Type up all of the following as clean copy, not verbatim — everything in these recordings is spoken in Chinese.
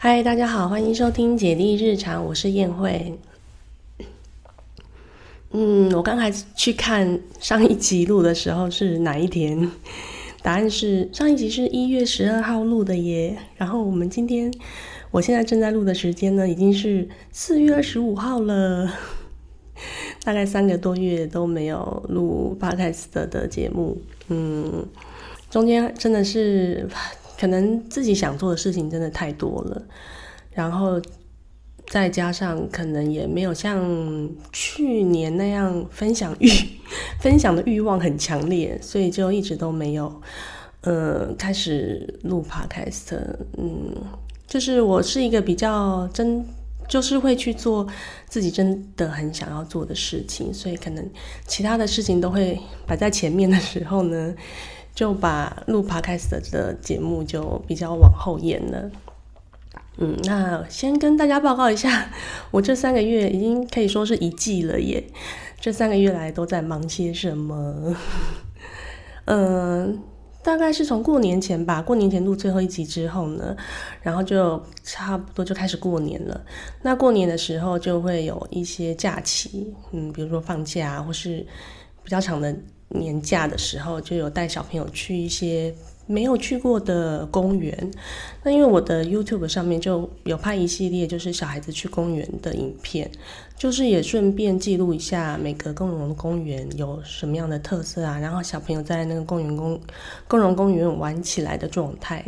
嗨，大家好，欢迎收听姐弟日常，我是燕慧。我刚才去看上一集录的时候是哪一天，答案是上一集是1月12号录的耶。然后我现在正在录的时间呢，已经是4月25号了，大概3个多月都没有录 podcast 的节目。中间真的是可能自己想做的事情真的太多了，然后再加上可能也没有像去年那样分享的欲望很强烈，所以就一直都没有开始录 podcast。就是我是一个比较就是会去做自己真的很想要做的事情，所以可能其他的事情都会摆在前面的时候呢，就把录 podcast 的节目就比较往后延了。那先跟大家报告一下，我这3个月已经可以说是一季了耶。这3个月来都在忙些什么？大概是从过年前吧，过年前录最后一集之后呢，然后就差不多就开始过年了。那过年的时候就会有一些假期，比如说放假或是比较长的年假的时候，就有带小朋友去一些没有去过的公园。那因为我的 YouTube 上面就有拍一系列就是小孩子去公园的影片，就是也顺便记录一下每个共融公园有什么样的特色啊，然后小朋友在那个共融公园玩起来的状态。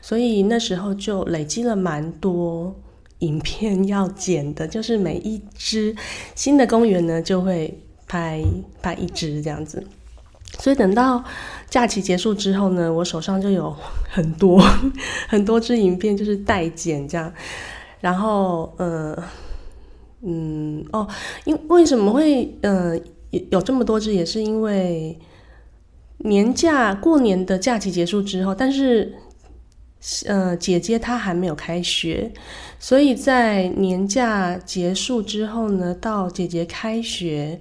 所以那时候就累积了蛮多影片要剪的，就是每一只新的公园呢就会拍一支这样子，所以等到假期结束之后呢，我手上就有很多支影片，就是待剪这样。然后为什么会有这么多支，也是因为过年的假期结束之后，但是姐姐她还没有开学，所以在年假结束之后呢，到姐姐开学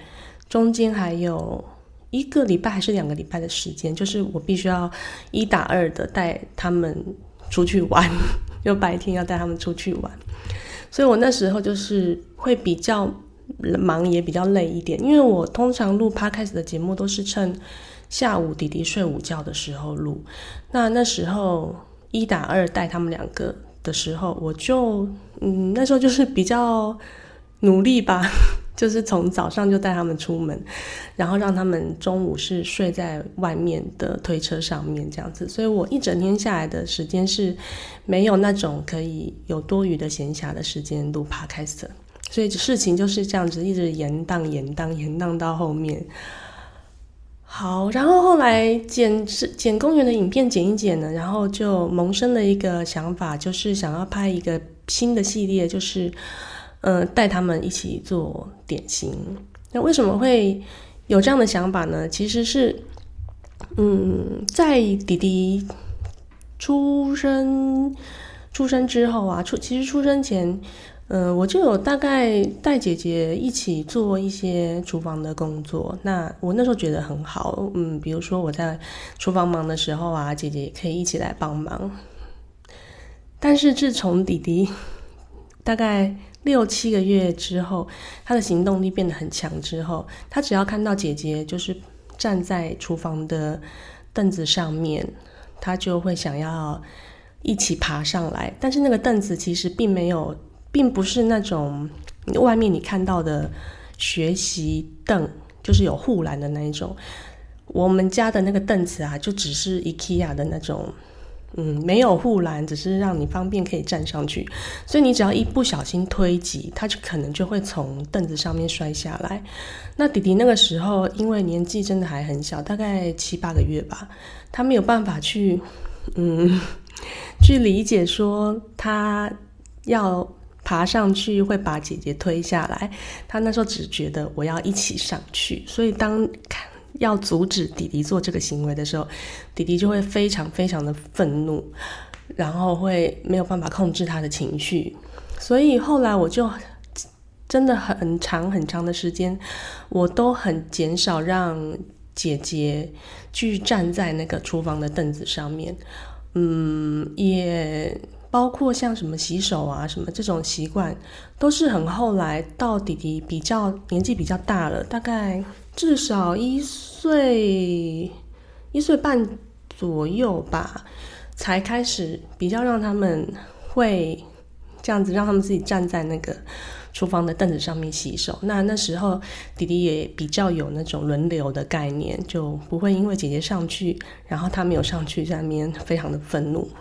中间还有1个礼拜还是2个礼拜的时间，就是我必须要1打2的带他们出去玩，就白天要带他们出去玩，所以我那时候就是会比较忙也比较累一点。因为我通常录 podcast 的节目都是趁下午弟弟睡午觉的时候录，那时候1打2带他们2个的时候，我就那时候就是比较努力吧，就是从早上就带他们出门，然后让他们中午是睡在外面的推车上面这样子，所以我一整天下来的时间是没有那种可以有多余的闲暇的时间录 podcast， 所以事情就是这样子一直延宕到后面。好，然后后来剪公园的影片剪一剪呢，然后就萌生了一个想法，就是想要拍一个新的系列，就是带他们一起做点心。那为什么会有这样的想法呢？其实是在弟弟出生之后啊，出生前我就有大概带姐姐一起做一些厨房的工作。那我那时候觉得很好，比如说我在厨房忙的时候啊，姐姐也可以一起来帮忙。但是自从弟弟大概6-7个月之后，他的行动力变得很强之后，他只要看到姐姐就是站在厨房的凳子上面，他就会想要一起爬上来。但是那个凳子其实并不是那种外面你看到的学习凳，就是有护栏的那一种。我们家的那个凳子啊，就只是 IKEA 的那种，没有护栏，只是让你方便可以站上去，所以你只要一不小心推挤，它就可能就会从凳子上面摔下来。那弟弟那个时候因为年纪真的还很小，大概7-8个月吧，他没有办法去理解说他要爬上去会把姐姐推下来，他那时候只觉得我要一起上去，所以当要阻止弟弟做这个行为的时候，弟弟就会非常非常的愤怒，然后会没有办法控制他的情绪。所以后来我就真的很长的时间，我都很减少让姐姐去站在那个厨房的凳子上面，也包括像什么洗手啊什么这种习惯，都是很后来到弟弟比较年纪比较大了，大概至少1岁1岁半左右吧，才开始比较让他们会这样子，让他们自己站在那个厨房的凳子上面洗手。那时候弟弟也比较有那种轮流的概念，就不会因为姐姐上去然后他没有上去在那边非常的愤怒。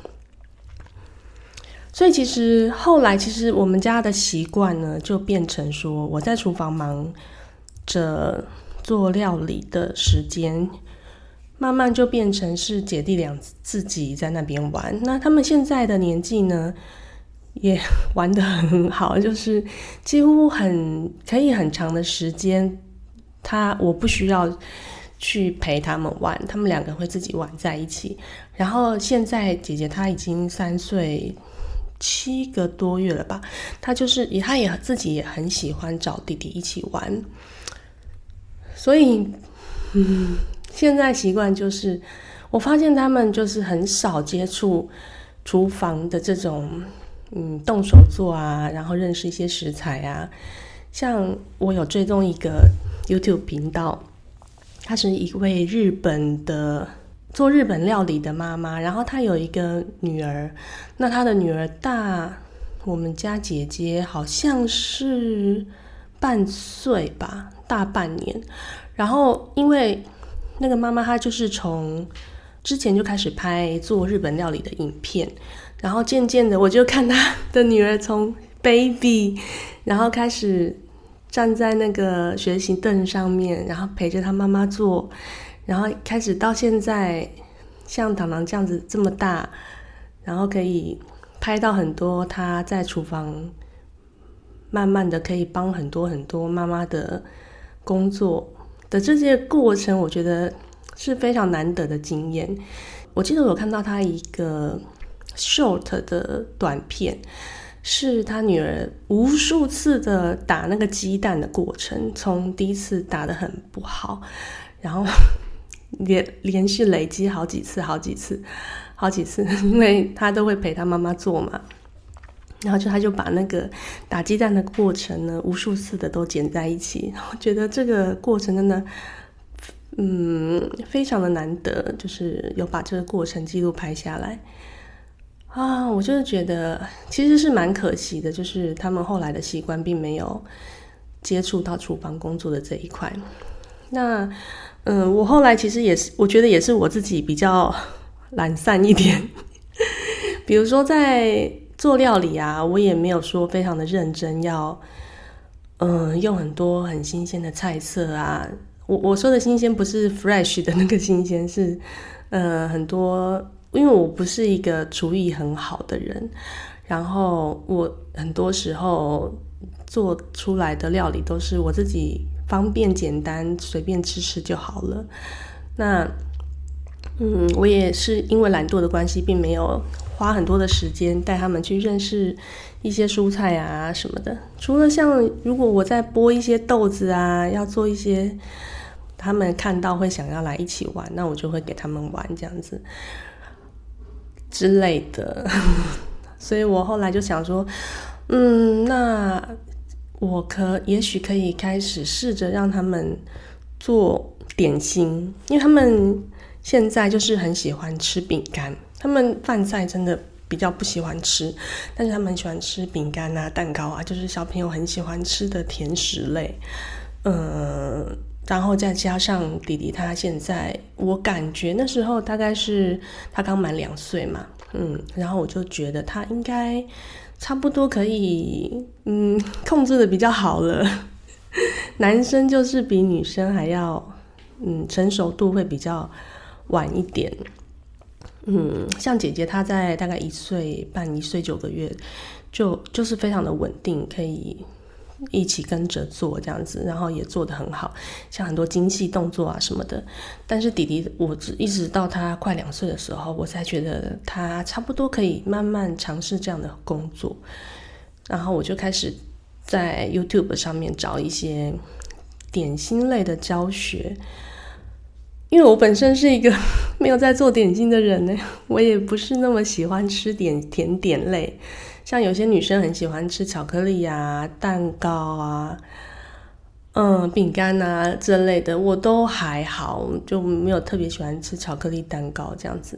所以其实后来其实我们家的习惯呢，就变成说我在厨房忙着做料理的时间，慢慢就变成是姐弟俩自己在那边玩。那他们现在的年纪呢也玩得很好，就是几乎可以很长的时间，我不需要去陪他们玩，他们两个会自己玩在一起。然后现在姐姐她已经3岁7个多月了吧，她也自己也很喜欢找弟弟一起玩。所以现在习惯就是我发现他们就是很少接触厨房的这种动手做啊，然后认识一些食材啊。像我有追踪一个 YouTube 频道，她是一位做日本料理的妈妈，然后她有一个女儿，那她的女儿大我们家姐姐好像是半岁吧，大半年。然后因为那个妈妈她就是从之前就开始拍做日本料理的影片，然后渐渐的我就看她的女儿从 baby 然后开始站在那个学习凳上面，然后陪着她妈妈做，然后开始到现在像唐唐这样子这么大，然后可以拍到很多她在厨房慢慢的可以帮很多很多妈妈的工作的这些过程，我觉得是非常难得的经验。我记得我有看到她一个 short 的短片，是她女儿无数次的打那个鸡蛋的过程，从第一次打得很不好，然后连续累积好几次，因为她都会陪她妈妈做嘛，然后她就把那个打鸡蛋的过程呢无数次的都剪在一起。我觉得这个过程真的非常的难得，就是有把这个过程记录拍下来啊。我就是觉得其实是蛮可惜的，就是他们后来的习惯并没有接触到厨房工作的这一块。那我后来其实也是，我觉得也是我自己比较懒散一点比如说在做料理啊，我也没有说非常的认真要用很多很新鲜的菜色啊。我说的新鲜不是 fresh 的那个新鲜，是很多，因为我不是一个厨艺很好的人，然后我很多时候做出来的料理都是我自己方便简单随便吃就好了。那我也是因为懒惰的关系，并没有花很多的时间带他们去认识一些蔬菜啊什么的。除了像如果我在剥一些豆子啊，要做一些他们看到会想要来一起玩，那我就会给他们玩这样子之类的所以我后来就想说那我也许可以开始试着让他们做点心，因为他们现在就是很喜欢吃饼干，他们饭菜真的比较不喜欢吃，但是他们喜欢吃饼干啊蛋糕啊，就是小朋友很喜欢吃的甜食类。然后再加上弟弟他现在，我感觉那时候大概是他刚满2岁嘛，然后我就觉得他应该差不多可以控制的比较好了男生就是比女生还要成熟度会比较晚一点。像姐姐她在大概1岁半1岁9个月就是非常的稳定，可以一起跟着做这样子，然后也做得很好，像很多精细动作啊什么的。但是弟弟我一直到他快2岁的时候，我才觉得他差不多可以慢慢尝试这样的工作，然后我就开始在 YouTube 上面找一些点心类的教学。因为我本身是一个没有在做点心的人呢，我也不是那么喜欢吃甜点类，像有些女生很喜欢吃巧克力啊、蛋糕啊、饼干啊这类的，我都还好，就没有特别喜欢吃巧克力蛋糕这样子。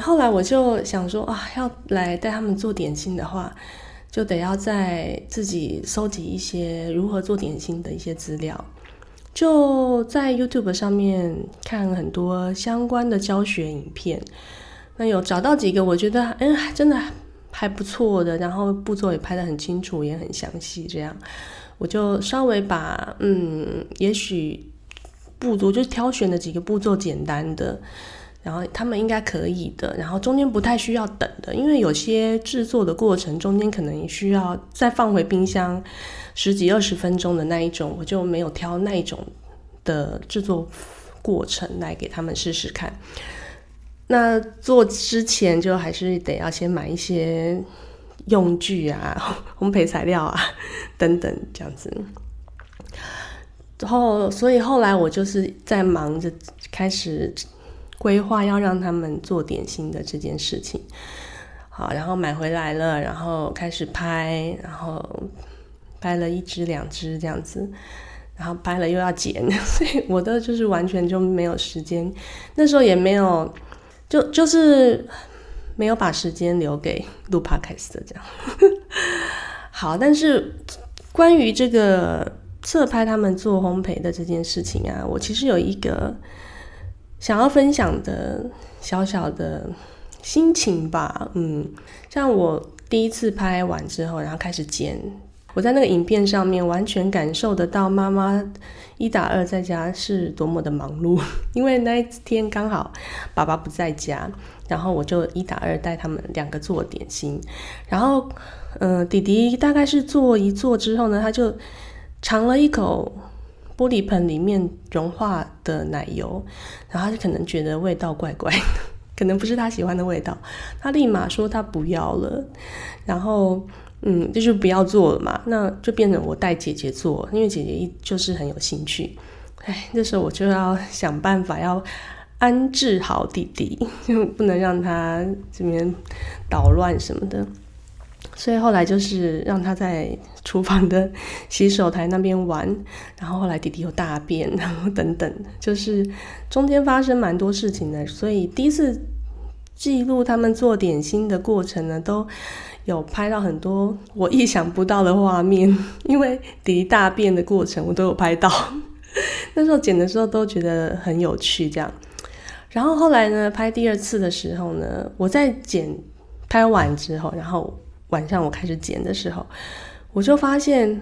后来我就想说啊，要来带他们做点心的话，就得要在自己收集一些如何做点心的一些资料，就在 YouTube 上面看很多相关的教学影片，那有找到几个我觉得真的还不错的，然后步骤也拍得很清楚，也很详细，这样我就稍微把也许步骤就是挑选的几个步骤简单的，然后他们应该可以的，然后中间不太需要等的，因为有些制作的过程中间可能也需要再放回冰箱10几20分钟的那一种，我就没有挑那一种的制作过程来给他们试试看。那做之前就还是得要先买一些用具啊、烘焙材料啊等等这样子。然后所以后来我就是在忙着开始规划要让他们做点心的这件事情，好，然后买回来了，然后开始拍，然后拍了1只2只这样子，然后拍了又要剪，所以我的就是完全就没有时间，那时候也没有就是没有把时间留给录 podcast 的这样。好，但是关于这个侧拍他们做烘焙的这件事情啊，我其实有一个想要分享的小小的心情吧。像我第一次拍完之后，然后开始剪，我在那个影片上面完全感受得到妈妈1打2在家是多么的忙碌，因为那一天刚好爸爸不在家，然后我就1打2带他们2个做点心，然后弟弟大概是做一做之后呢，他就尝了一口玻璃盆里面融化的奶油，然后他可能觉得味道怪怪的，可能不是他喜欢的味道，他立马说他不要了，然后就是不要做了嘛，那就变成我带姐姐做，因为姐姐就是很有兴趣。那时候我就要想办法要安置好弟弟，就不能让他这边捣乱什么的，所以后来就是让他在厨房的洗手台那边玩，然后后来弟弟又大便，然后等等，就是中间发生蛮多事情的，所以第一次记录他们做点心的过程呢，都有拍到很多我意想不到的画面，因为弟弟大便的过程我都有拍到，那时候剪的时候都觉得很有趣这样。然后后来呢，拍第2次的时候呢，我在拍完之后，然后晚上我开始剪的时候，我就发现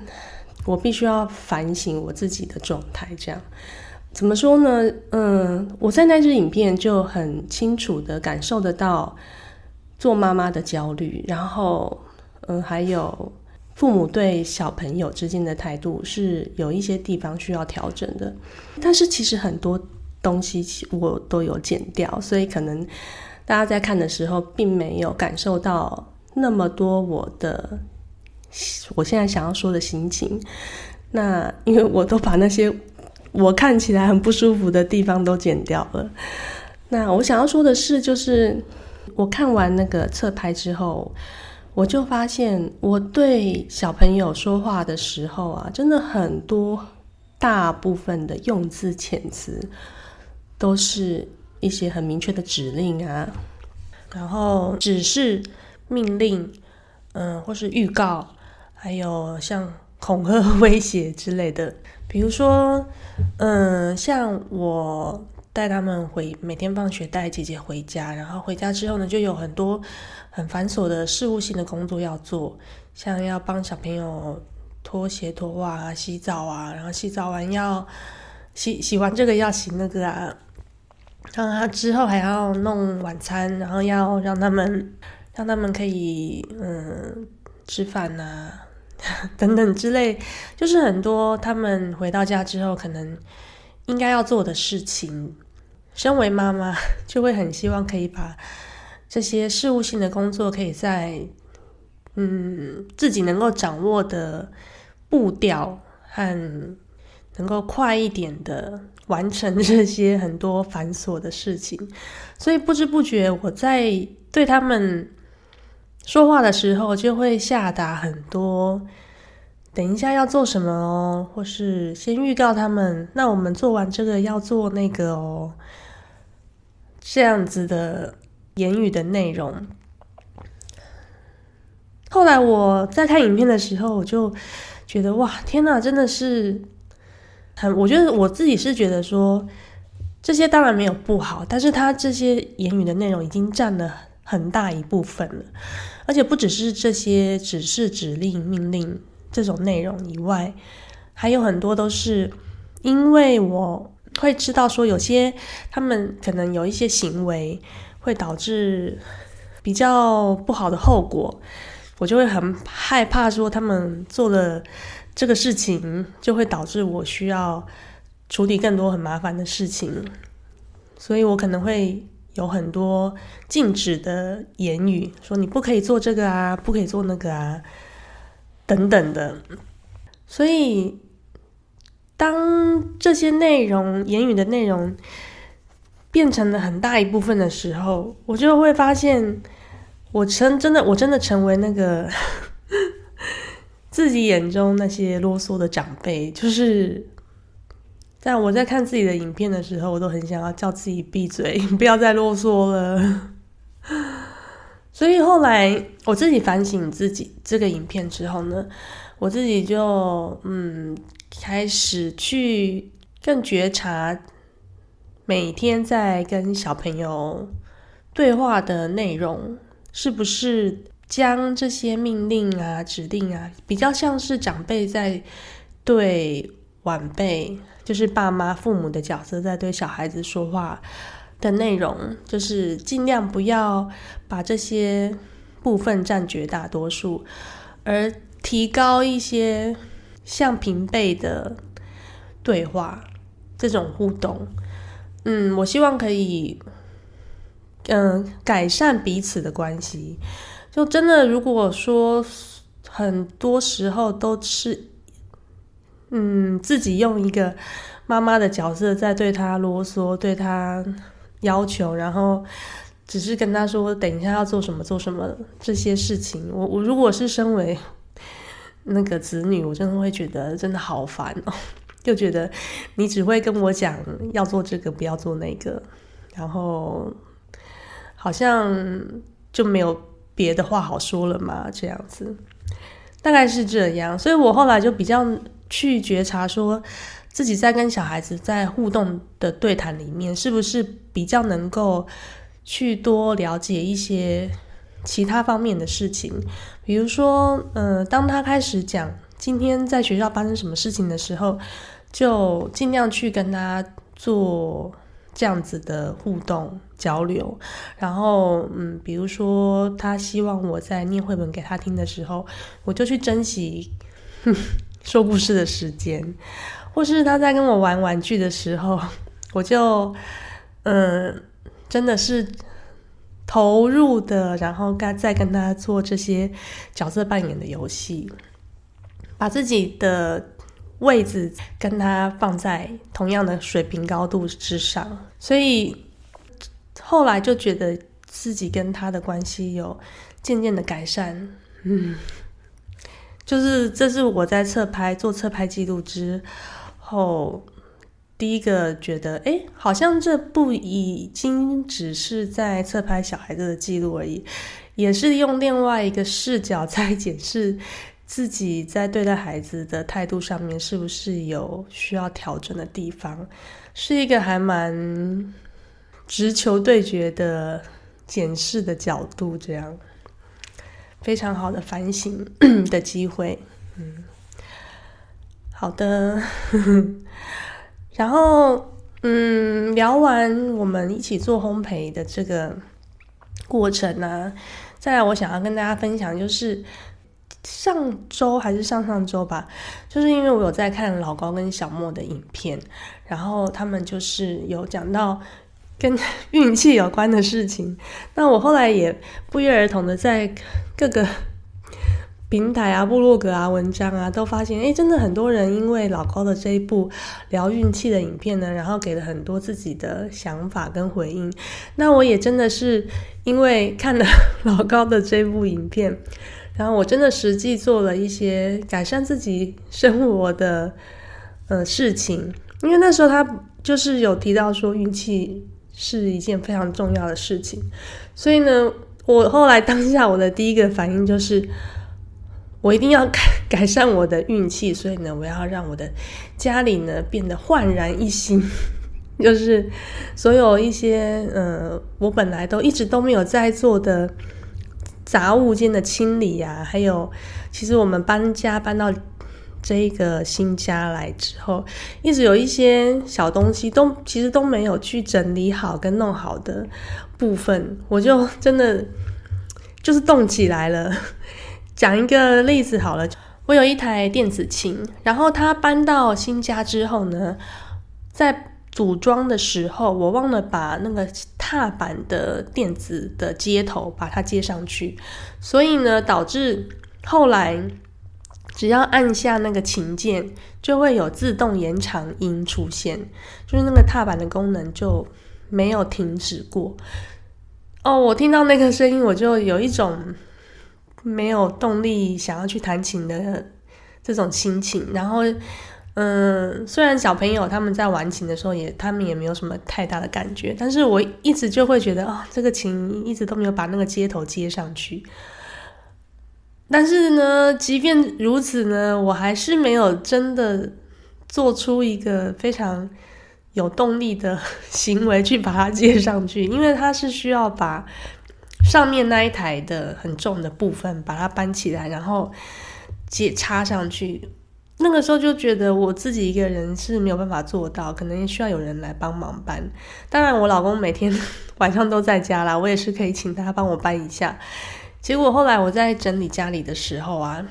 我必须要反省我自己的状态这样。怎么说呢，我在那支影片就很清楚的感受得到做妈妈的焦虑，然后还有父母对小朋友之间的态度是有一些地方需要调整的，但是其实很多东西我都有剪掉，所以可能大家在看的时候并没有感受到那么多我现在想要说的心情，那因为我都把那些我看起来很不舒服的地方都剪掉了。那我想要说的是，就是我看完那个侧拍之后，我就发现我对小朋友说话的时候啊，真的很多大部分的用字遣词都是一些很明确的指令啊，然后指示、命令，或是预告，还有像恐吓、威胁之类的。比如说，像我带他们每天放学带姐姐回家，然后回家之后呢，就有很多很繁琐的事务性的工作要做，像要帮小朋友脱鞋、脱袜啊、洗澡啊，然后洗澡完要洗完这个要洗那个啊，然后他之后还要弄晚餐，然后要让他们可以吃饭啊等等之类，就是很多他们回到家之后可能应该要做的事情。身为妈妈就会很希望可以把这些事务性的工作可以在自己能够掌握的步调和能够快一点的完成这些很多繁琐的事情。所以不知不觉我在对他们说话的时候就会下达很多等一下要做什么哦，或是先预告他们，那我们做完这个要做那个哦，这样子的言语的内容。后来我在看影片的时候我就觉得哇天哪，真的是很，我觉得我自己是觉得说这些当然没有不好，但是他这些言语的内容已经占了很大一部分了，而且不只是这些指示、指令、命令这种内容以外，还有很多都是因为我会知道说有些他们可能有一些行为会导致比较不好的后果，我就会很害怕说他们做了这个事情就会导致我需要处理更多很麻烦的事情，所以我可能会有很多禁止的言语，说你不可以做这个啊，不可以做那个啊等等的。所以当这些内容，言语的内容变成了很大一部分的时候，我就会发现我真的成为那个自己眼中那些啰嗦的长辈。就是但我在看自己的影片的时候，我都很想要叫自己闭嘴，不要再啰嗦了。所以后来我自己反省自己这个影片之后呢，我自己就开始去更觉察每天在跟小朋友对话的内容，是不是将这些命令啊、指令啊，比较像是长辈在对晚辈，就是爸妈父母的角色在对小孩子说话的内容，就是尽量不要把这些部分占绝大多数，而提高一些像平辈的对话这种互动。我希望可以改善彼此的关系。就真的如果说很多时候都是自己用一个妈妈的角色在对她啰嗦，对她要求，然后只是跟她说等一下要做什么做什么这些事情，我如果是身为那个子女，我真的会觉得真的好烦哦，就觉得你只会跟我讲要做这个不要做那个，然后好像就没有别的话好说了嘛，这样子大概是这样。所以我后来就比较去觉察说自己在跟小孩子在互动的对谈里面，是不是比较能够去多了解一些其他方面的事情。比如说当他开始讲今天在学校发生什么事情的时候，就尽量去跟他做这样子的互动交流。然后比如说他希望我在念绘本给他听的时候，我就去珍惜说故事的时间，或是他在跟我玩玩具的时候，我就真的是投入的，然后再跟他做这些角色扮演的游戏，把自己的位置跟他放在同样的水平高度之上。所以后来就觉得自己跟他的关系有渐渐的改善。就是这是我在做侧拍记录之后第一个觉得好像这不已经只是在侧拍小孩子的记录而已，也是用另外一个视角在检视自己在对待孩子的态度上面是不是有需要调整的地方，是一个还蛮直球对决的检视的角度，这样非常好的反省的机会。好的。然后聊完我们一起做烘焙的这个过程啊，再来我想要跟大家分享，就是上周还是上上周吧，就是因为我有在看老高跟小莫的影片，然后他们就是有讲到跟运气有关的事情。那我后来也不约而同的在各个平台啊、部落格啊、文章啊，都发现真的很多人因为老高的这一部聊运气的影片呢，然后给了很多自己的想法跟回应。那我也真的是因为看了老高的这部影片，然后我真的实际做了一些改善自己生活的事情。因为那时候他就是有提到说运气是一件非常重要的事情，所以呢，我后来当下我的第一个反应就是我一定要改善我的运气，所以呢我要让我的家里呢变得焕然一新就是所有一些我本来都一直都没有在做的杂物间的清理啊，还有其实我们搬到这个新家来之后，一直有一些小东西其实都没有去整理好跟弄好的部分，我就真的就是动起来了。讲一个例子好了，我有一台电子琴，然后它搬到新家之后呢，在组装的时候我忘了把那个踏板的电子的接头把它接上去，所以呢导致后来只要按下那个琴键就会有自动延长音出现，就是那个踏板的功能就没有停止过。我听到那个声音我就有一种没有动力想要去弹琴的这种心情，然后虽然小朋友他们在玩琴的时候他们也没有什么太大的感觉，但是我一直就会觉得这个琴一直都没有把那个接头接上去。但是呢即便如此呢，我还是没有真的做出一个非常有动力的行为去把它接上去，因为它是需要把上面那一台的很重的部分把它搬起来然后插上去。那个时候就觉得我自己一个人是没有办法做到，可能需要有人来帮忙搬。当然我老公每天晚上都在家啦，我也是可以请他帮我搬一下。结果后来我在整理家里的时候啊，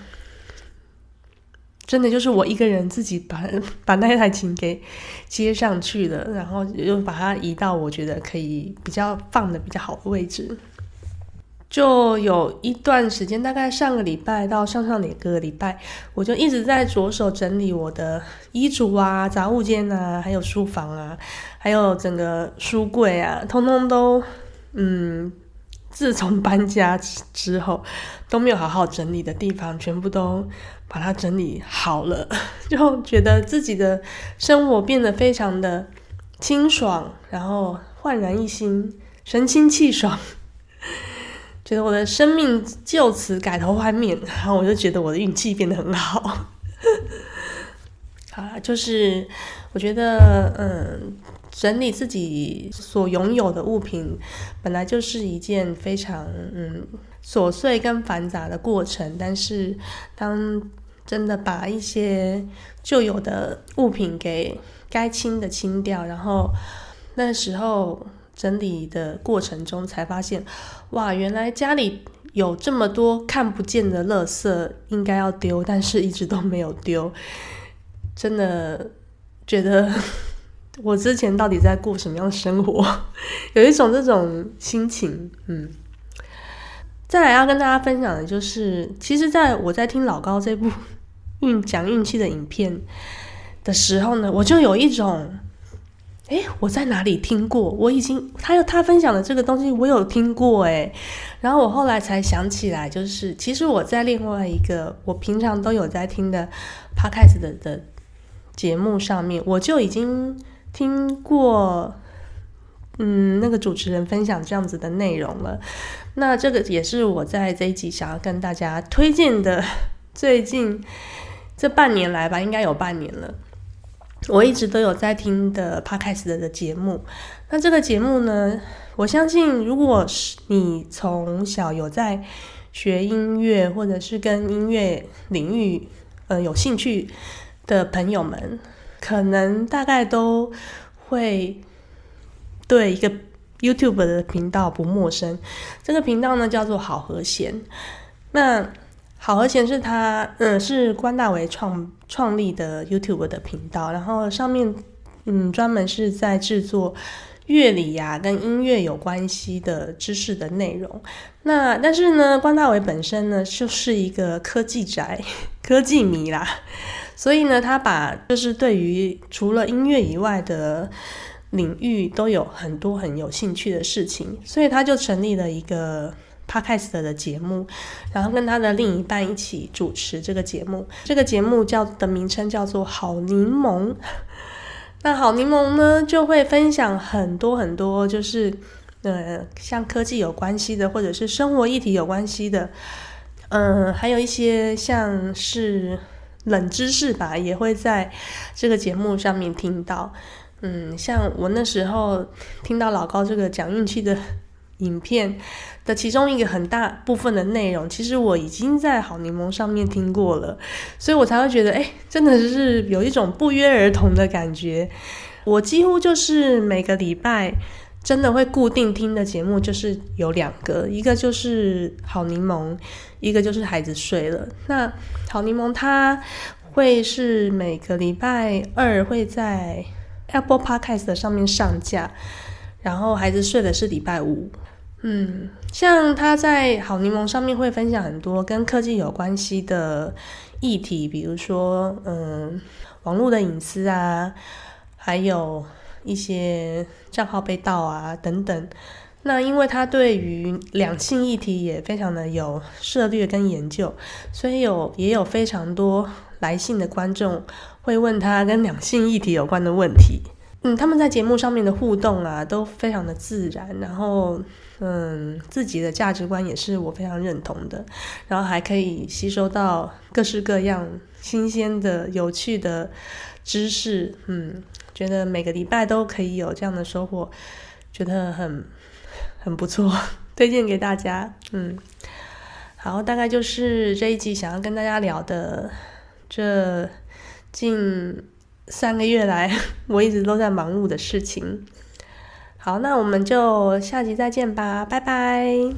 真的就是我一个人自己把那台琴给接上去了，然后又把它移到我觉得可以比较好的位置。就有一段时间，大概上个礼拜到上上两个礼拜，我就一直在着手整理我的衣橱啊、杂物间啊，还有书房啊，还有整个书柜啊，通通都自从搬家之后都没有好好整理的地方全部都把它整理好了，就觉得自己的生活变得非常的清爽，然后焕然一新，神清气爽，觉得我的生命就此改头换面，然后我就觉得我的运气变得很好好啦，就是我觉得整理自己所拥有的物品本来就是一件非常琐碎跟繁杂的过程，但是当真的把一些旧有的物品给该清的清掉，然后那时候整理的过程中才发现，哇，原来家里有这么多看不见的垃圾应该要丢，但是一直都没有丢。真的觉得我之前到底在过什么样的生活有一种这种心情。再来要跟大家分享的就是，其实我在听老高这部讲运气的影片的时候呢，我就有一种我在哪里听过，他分享的这个东西我有听过然后我后来才想起来，就是其实我在另外一个我平常都有在听的 Podcast 的节目上面，我就已经听过那个主持人分享这样子的内容了。那这个也是我在这一集想要跟大家推荐的，最近这半年来吧，应该有半年了，我一直都有在听的 Podcast 的节目。那这个节目呢，我相信如果你从小有在学音乐或者是跟音乐领域有兴趣的朋友们，可能大概都会对一个 YouTube 的频道不陌生。这个频道呢叫做好和弦。那好和弦是是关大为创立的 YouTube 的频道，然后上面专门是在制作乐理啊跟音乐有关系的知识的内容。那但是呢，关大伟本身呢就是一个科技宅、科技迷啦，所以呢，他把就是对于除了音乐以外的领域都有很多很有兴趣的事情，所以他就成立了一个 podcast 的节目，然后跟他的另一半一起主持这个节目。这个节目的名称叫做好柠檬。那好柠檬呢就会分享很多很多就是像科技有关系的，或者是生活议题有关系的，还有一些像是冷知识吧，也会在这个节目上面听到。像我那时候听到老高这个讲运气的影片的其中一个很大部分的内容，其实我已经在好柠檬上面听过了，所以我才会觉得真的是有一种不约而同的感觉。我几乎就是每个礼拜真的会固定听的节目就是有两个，一个就是好柠檬，一个就是孩子睡了。那好柠檬它会是每个礼拜二会在 Apple Podcast 上面上架，然后孩子睡的是礼拜五。像他在好柠檬上面会分享很多跟科技有关系的议题，比如说网络的隐私啊，还有一些账号被盗啊等等。那因为他对于两性议题也非常的有涉略跟研究，所以也有非常多来信的观众会问他跟两性议题有关的问题。他们在节目上面的互动啊都非常的自然，然后自己的价值观也是我非常认同的，然后还可以吸收到各式各样新鲜的有趣的知识。觉得每个礼拜都可以有这样的收获，觉得很不错，推荐给大家。好，大概就是这一集想要跟大家聊的。这近3个月来我一直都在忙碌的事情。好，那我们就下集再见吧，拜拜。